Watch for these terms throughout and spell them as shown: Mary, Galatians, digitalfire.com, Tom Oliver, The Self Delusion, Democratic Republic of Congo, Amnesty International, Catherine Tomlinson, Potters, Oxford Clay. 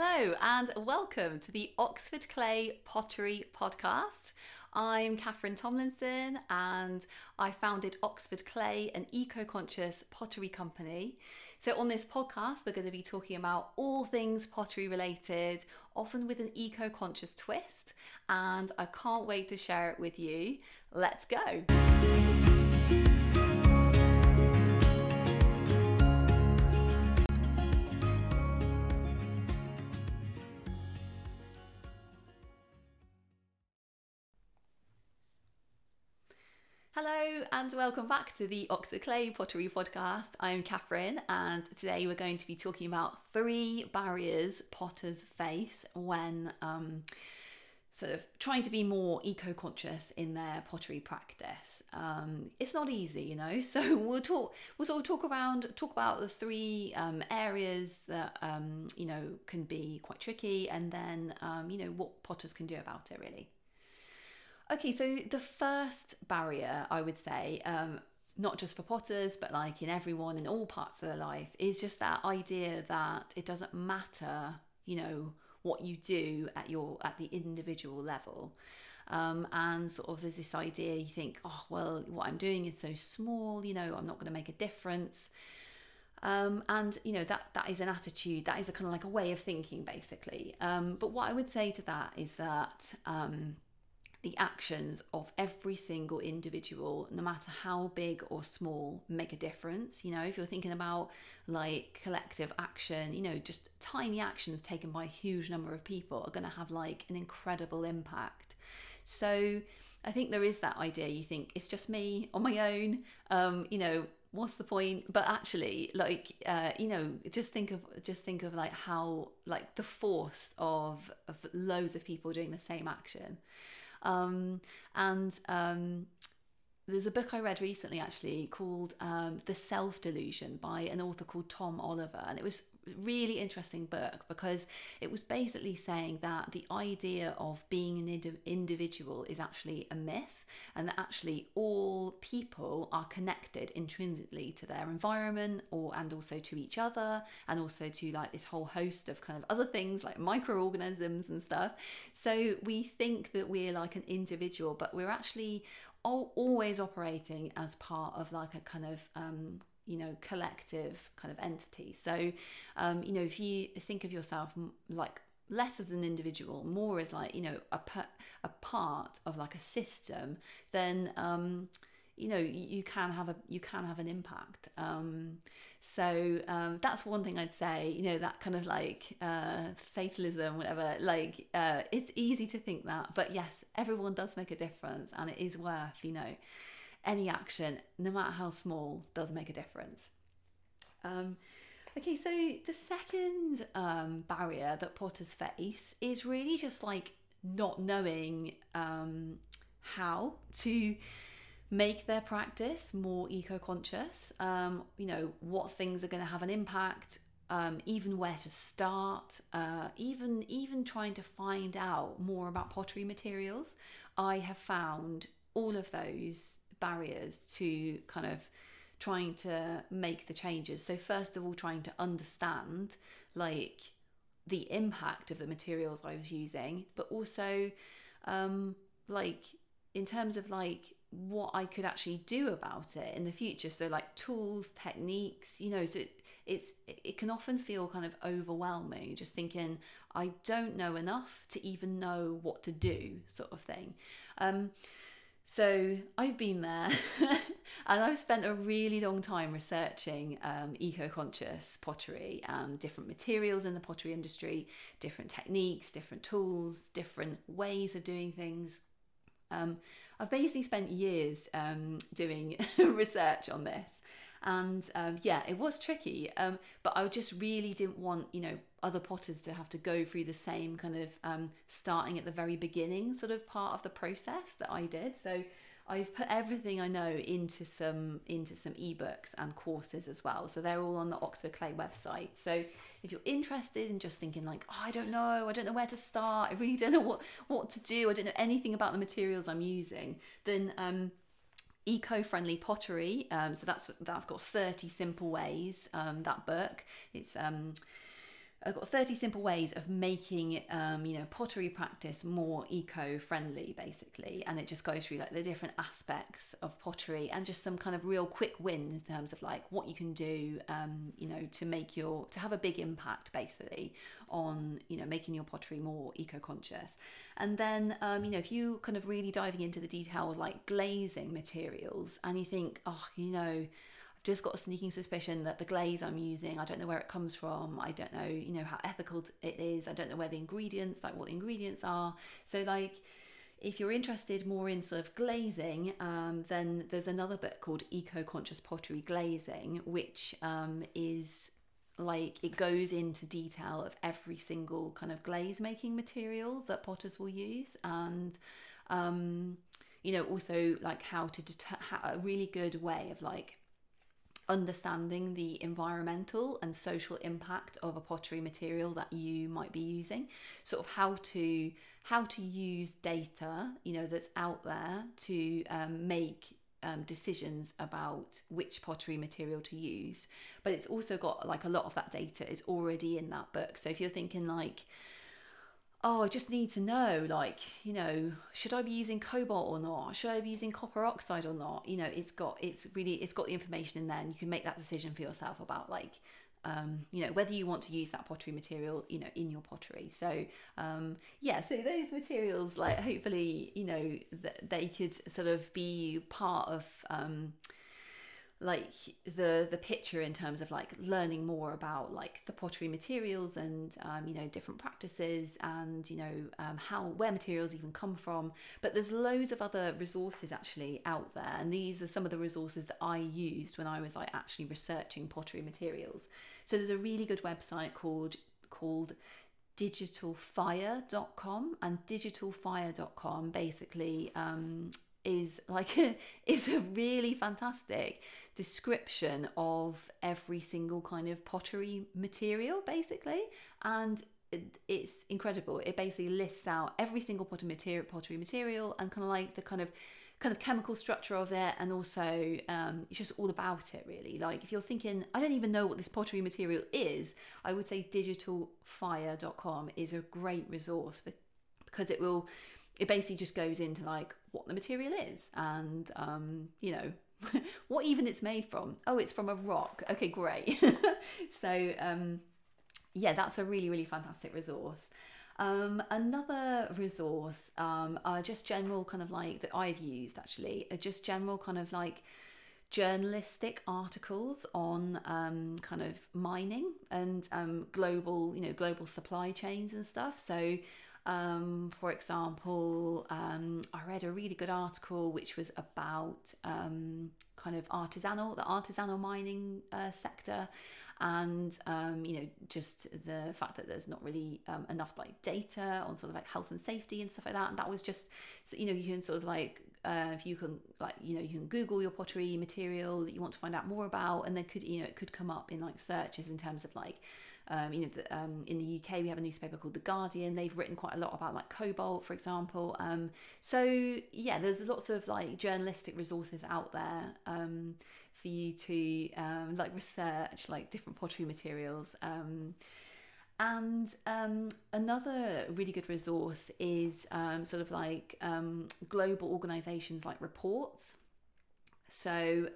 Hello and welcome to the Oxford Clay Pottery Podcast. I'm Catherine Tomlinson and I founded Oxford Clay, an eco-conscious pottery company. So on this podcast, we're going to be talking about all things pottery related, often with an eco-conscious twist, and I can't wait to share it with you. Let's go. Hello and welcome back to the Oxford Clay Pottery Podcast. I'm Catherine and today we're going to be talking about three barriers potters face when sort of trying to be more eco-conscious in their pottery practice. It's not easy, you know, so we'll talk about the three areas that, you know, can be quite tricky, and then, you know, what potters can do about it really. Okay, so the first barrier, I would say, not just for potters, but like in everyone in all parts of their life, is just that idea that it doesn't matter, you know, what you do at the individual level. And sort of there's this idea, you think, oh, well, what I'm doing is so small, you know, I'm not going to make a difference. And, you know, that is an attitude, that is a kind of like a way of thinking, basically. But what I would say to that is that the actions of every single individual, no matter how big or small, make a difference. You know, if you're thinking about like collective action, you know, just tiny actions taken by a huge number of people are going to have like an incredible impact. So I think there is that idea, you think it's just me on my own, you know, what's the point? But actually, like, you know, just think of like how, like, the force of loads of people doing the same action. There's a book I read recently actually called The Self Delusion by an author called Tom Oliver, and it was a really interesting book because it was basically saying that the idea of being an individual is actually a myth, and that actually all people are connected intrinsically to their environment and also to each other, and also to like this whole host of kind of other things like microorganisms and stuff. So we think that we're like an individual, but we're actually always operating as part of like a kind of you know, collective kind of entity. So you know, if you think of yourself like less as an individual, more as like, you know, a part of like a system, then you know, you can have an impact. So that's one thing I'd say, you know, that kind of like fatalism, whatever, like it's easy to think that, but yes, everyone does make a difference, and it is worth, you know, any action, no matter how small, does make a difference. Okay, so the second barrier that potters face is really just like not knowing how to make their practice more eco-conscious, you know, what things are going to have an impact, even where to start, even trying to find out more about pottery materials. I have found all of those barriers to kind of trying to make the changes. So first of all, trying to understand like the impact of the materials I was using, but also like in terms of like what I could actually do about it in the future. So like tools, techniques, you know, so it can often feel kind of overwhelming, just thinking I don't know enough to even know what to do, sort of thing. So I've been there and I've spent a really long time researching eco-conscious pottery and different materials in the pottery industry, different techniques, different tools, different ways of doing things. I've basically spent years doing research on this, and yeah, it was tricky, but I just really didn't want, you know, other potters to have to go through the same kind of starting at the very beginning sort of part of the process that I did. So I've put everything I know into some ebooks and courses as well. So they're all on the Oxford Clay website. So if you're interested in just thinking like, oh, I don't know where to start, I really don't know what to do, I don't know anything about the materials I'm using, then Eco-Friendly Pottery. So that's got 30 simple ways. That book. It's I've got 30 simple ways of making, pottery practice more eco-friendly, basically. And it just goes through like the different aspects of pottery and just some kind of real quick wins in terms of like what you can do, to have a big impact basically on, making your pottery more eco-conscious. And then, if you kind of really diving into the detail, like glazing materials, and you think, just got a sneaking suspicion that the glaze I'm using, I don't know where it comes from, I don't know, how ethical it is, I don't know where the ingredients, like what the ingredients are. So like if you're interested more in sort of glazing, then there's another book called Eco-Conscious Pottery Glazing, which is like it goes into detail of every single kind of glaze making material that potters will use, and also like a really good way of like understanding the environmental and social impact of a pottery material that you might be using, sort of how to use data that's out there to make decisions about which pottery material to use. But it's also got like a lot of that data is already in that book. So if you're thinking like, oh, I just need to know, like, should I be using cobalt or not? Should I be using copper oxide or not? It's got the information in there, and you can make that decision for yourself about like, whether you want to use that pottery material, in your pottery. So, so those materials, like, hopefully, they could sort of be part of, like the picture in terms of like learning more about like the pottery materials and different practices and where materials even come from. But there's loads of other resources actually out there, and these are some of the resources that I used when I was like actually researching pottery materials. So there's a really good website called digitalfire.com, and digitalfire.com basically is a really fantastic description of every single kind of pottery material basically, and it's incredible. It basically lists out every single pottery material and kind of like the kind of chemical structure of it, and also it's just all about it really. Like if you're thinking, I don't even know what this pottery material is, I would say digitalfire.com is a great resource because it basically just goes into like what the material is and, what even it's made from. Oh, it's from a rock. Okay, great. So, that's a really, really fantastic resource. Another resource are just general kind of like that I've used actually, are just general kind of like journalistic articles on kind of mining and global supply chains and stuff. So, for example, I read a really good article which was about the artisanal mining sector, and just the fact that there's not really enough like data on sort of like health and safety and stuff like that. And that was just you can sort of like if you can like you can Google your pottery material that you want to find out more about, and then it could come up in like searches in terms of like. In the UK, we have a newspaper called The Guardian. They've written quite a lot about like cobalt, for example. There's lots of like journalistic resources out there for you to like research like different pottery materials. And another really good resource is sort of like global organisations like reports. So.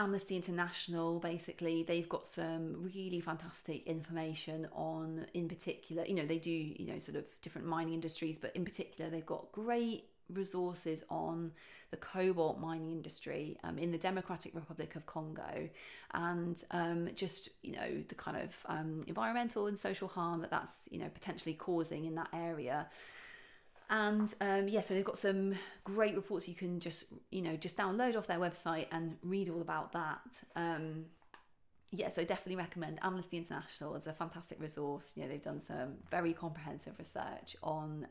Amnesty International, basically, they've got some really fantastic information on, in particular, they do, sort of different mining industries, but in particular, they've got great resources on the cobalt mining industry in the Democratic Republic of Congo, and the kind of environmental and social harm that's, potentially causing in that area. And so they've got some great reports you can just download off their website and read all about that. So definitely recommend Amnesty International as a fantastic resource. They've done some very comprehensive research on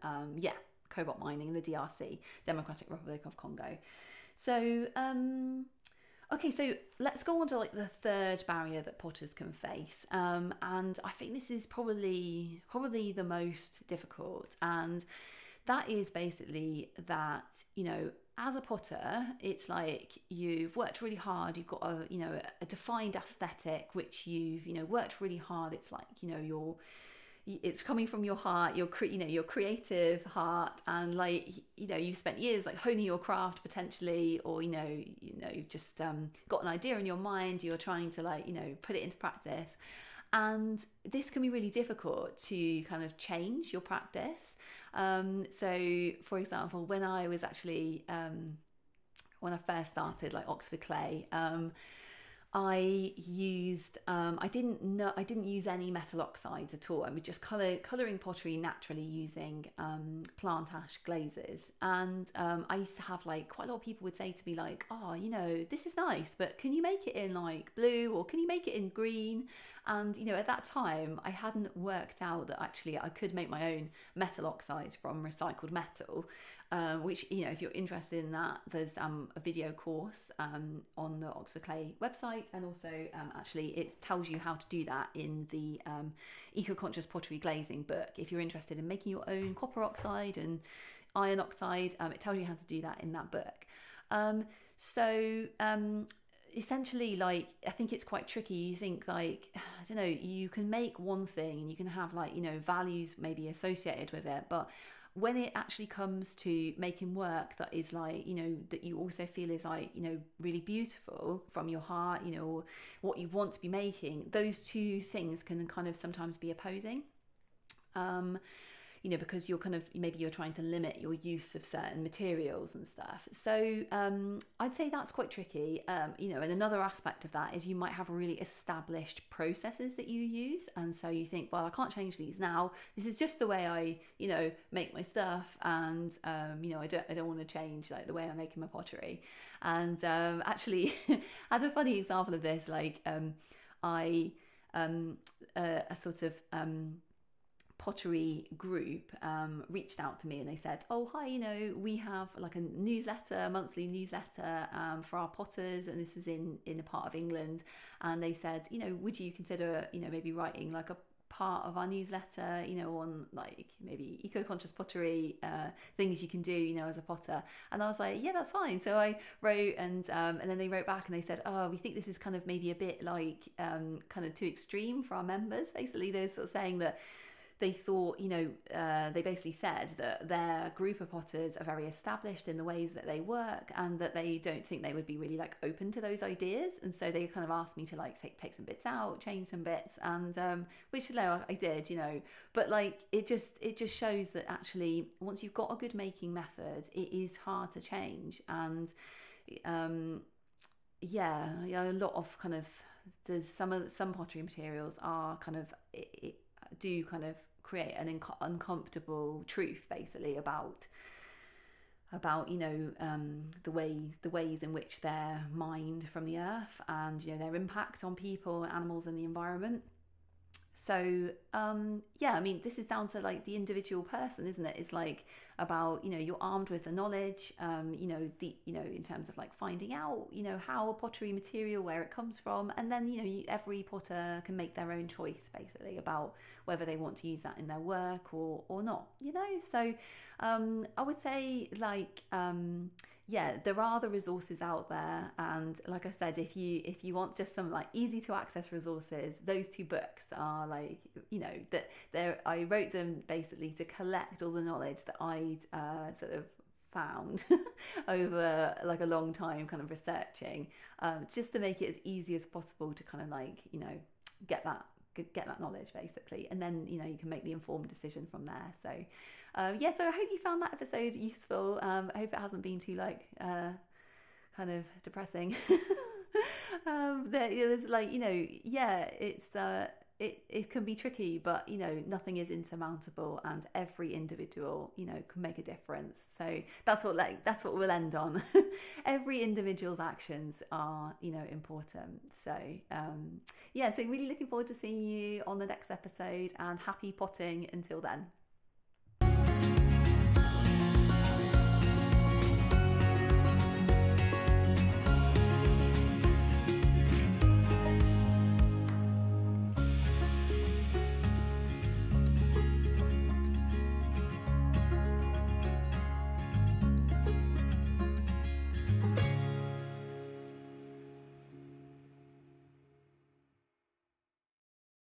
cobalt mining in the DRC, Democratic Republic of Congo. So so let's go on to like the third barrier that potters can face, and I think this is probably the most difficult, and that is basically that, you know, as a potter, it's like you've worked really hard, you've got a, you know, a defined aesthetic, which you've, you know, worked really hard. It's like, you know, you're, it's coming from your heart, your creative heart, and like, you know, you've spent years like honing your craft potentially, or, you know, you've just got an idea in your mind, you're trying to like, you know, put it into practice. And this can be really difficult to kind of change your practice. So, for example, when I was actually, when I first started like Oxford Clay, I didn't use any metal oxides at all. I was just colouring pottery naturally using plant ash glazes. And I used to have like quite a lot of people would say to me like, oh, you know, this is nice, but can you make it in like blue, or can you make it in green? And, you know, at that time I hadn't worked out that actually I could make my own metal oxides from recycled metal. Which, you know, if you're interested in that, there's a video course on the Oxford Clay website, and also actually it tells you how to do that in the Eco-Conscious Pottery Glazing book. If you're interested in making your own copper oxide and iron oxide, it tells you how to do that in that book. Essentially, like, I think it's quite tricky. You think like, I don't know, you can make one thing and you can have like, you know, values maybe associated with it, but when it actually comes to making work that is like, you know, that you also feel is like, you know, really beautiful from your heart, you know, or what you want to be making, those two things can kind of sometimes be opposing, you know, because you're kind of, maybe you're trying to limit your use of certain materials and stuff. So I'd say that's quite tricky, you know, and another aspect of that is you might have really established processes that you use. And so you think, well, I can't change these now. This is just the way I, you know, make my stuff. And, you know, I don't want to change like the way I'm making my pottery. And actually, I had a funny example of this. Like pottery group reached out to me and they said, oh, hi, you know, we have like a newsletter, a monthly newsletter for our potters, and this was in a part of England, and they said, you know, would you consider, you know, maybe writing like a part of our newsletter, you know, on like maybe eco-conscious pottery, things you can do, you know, as a potter. And I was like, yeah, that's fine. So I wrote, and then they wrote back and they said, oh, we think this is kind of maybe a bit like kind of too extreme for our members. Basically, they're sort of saying that they thought, you know, they basically said that their group of potters are very established in the ways that they work, and that they don't think they would be really like open to those ideas. And so they kind of asked me to like take some bits out, change some bits, and which, you know, I did, you know. But like it just shows that actually once you've got a good making method, it is hard to change. And yeah, you know, a lot of kind of there's some pottery materials are kind of do kind of create an uncomfortable truth basically about you know the ways in which they're mined from the earth, and you know their impact on people, animals, and the environment. So yeah, I mean, this is down to like the individual person, isn't it? It's like about, you know, you're armed with the knowledge, you know, in terms of like finding out, you know, how a pottery material, where it comes from, and then, you know, every potter can make their own choice basically about whether they want to use that in their work or not, you know. So I would say like yeah, there are the resources out there, and like I said, if you want just some like easy to access resources, those two books are like, you know, that there I wrote them basically to collect all the knowledge that I'd sort of found over like a long time kind of researching, just to make it as easy as possible to kind of like, you know, get that knowledge basically, and then, you know, you can make the informed decision from there. So yeah, so I hope you found that episode useful. I hope it hasn't been too like kind of depressing. There's like, you know, yeah, it's it can be tricky, but you know, nothing is insurmountable, and every individual, you know, can make a difference. So that's what we'll end on. Every individual's actions are, you know, important. So yeah, so really looking forward to seeing you on the next episode, and happy potting until then.